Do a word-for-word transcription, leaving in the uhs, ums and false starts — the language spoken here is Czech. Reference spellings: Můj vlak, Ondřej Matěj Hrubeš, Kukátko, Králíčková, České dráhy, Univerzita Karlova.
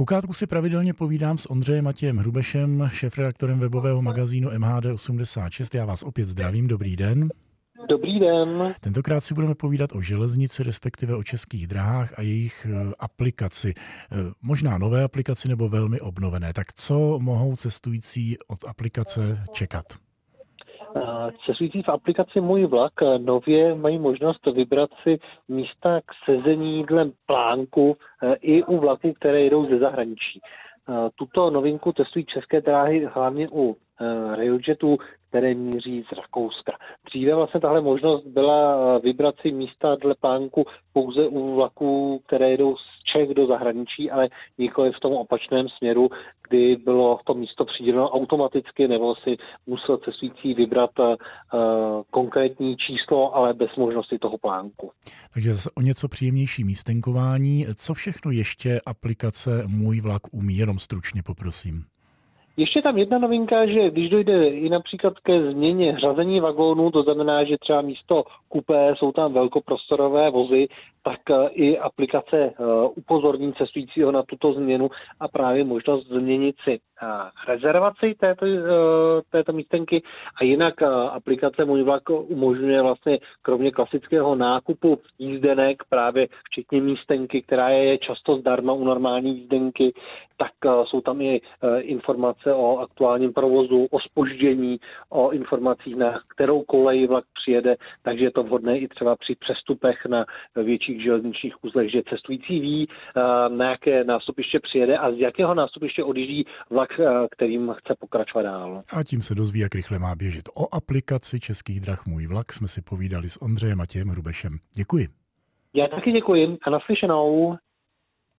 Kukátku si pravidelně povídám s Ondřejem Matějem Hrubešem, šéfredaktorem webového magazínu M H D osmdesát šest. Já vás opět zdravím, dobrý den. Dobrý den. Tentokrát si budeme povídat o železnici, respektive o Českých dráhách a jejich aplikaci. Možná nové aplikaci nebo velmi obnovené. Tak co mohou cestující od aplikace čekat? Cestující v aplikaci Můj vlak nově mají možnost vybrat si místa k sezení dle plánku i u vlaků, které jedou ze zahraničí. Tuto novinku testují České dráhy hlavně u Railjetů, které míří z Rakouska. Dříve vlastně tahle možnost byla vybrat si místa dle plánku pouze u vlaků, které jedou z Čech do zahraničí, ale nikoli v tom opačném směru, kdy bylo to místo přiděleno automaticky, nebo si musel cestující vybrat uh, konkrétní číslo, ale bez možnosti toho plánku. Takže zase o něco příjemnější místenkování. Co všechno ještě aplikace Můj vlak umí? Jenom stručně poprosím. Ještě tam jedna novinka, že když dojde i například ke změně řazení vagónů, to znamená, že třeba místo kupé jsou tam velkoprostorové vozy, tak i aplikace upozorní cestujícího na tuto změnu a právě možnost změnit si rezervaci této, této místenky. A jinak aplikace Můj vlak umožňuje vlastně kromě klasického nákupu jízdenek, právě včetně místenky, která je často zdarma u normální jízdenky, tak jsou tam i informace o aktuálním provozu, o zpoždění, o informacích, na kterou kolej vlak přijede, takže je to vhodné i třeba při přestupech na větší železničních uzlech, že cestující ví, na jaké nástupiště přijede a z jakého nástupiště odjíždí vlak, kterým chce pokračovat dál. A tím se dozví, jak rychle má běžet. O aplikaci Českých drah Můj vlak jsme si povídali s Ondřejem Matějem Hrubešem. Děkuji. Já taky děkuji a naslyšenou.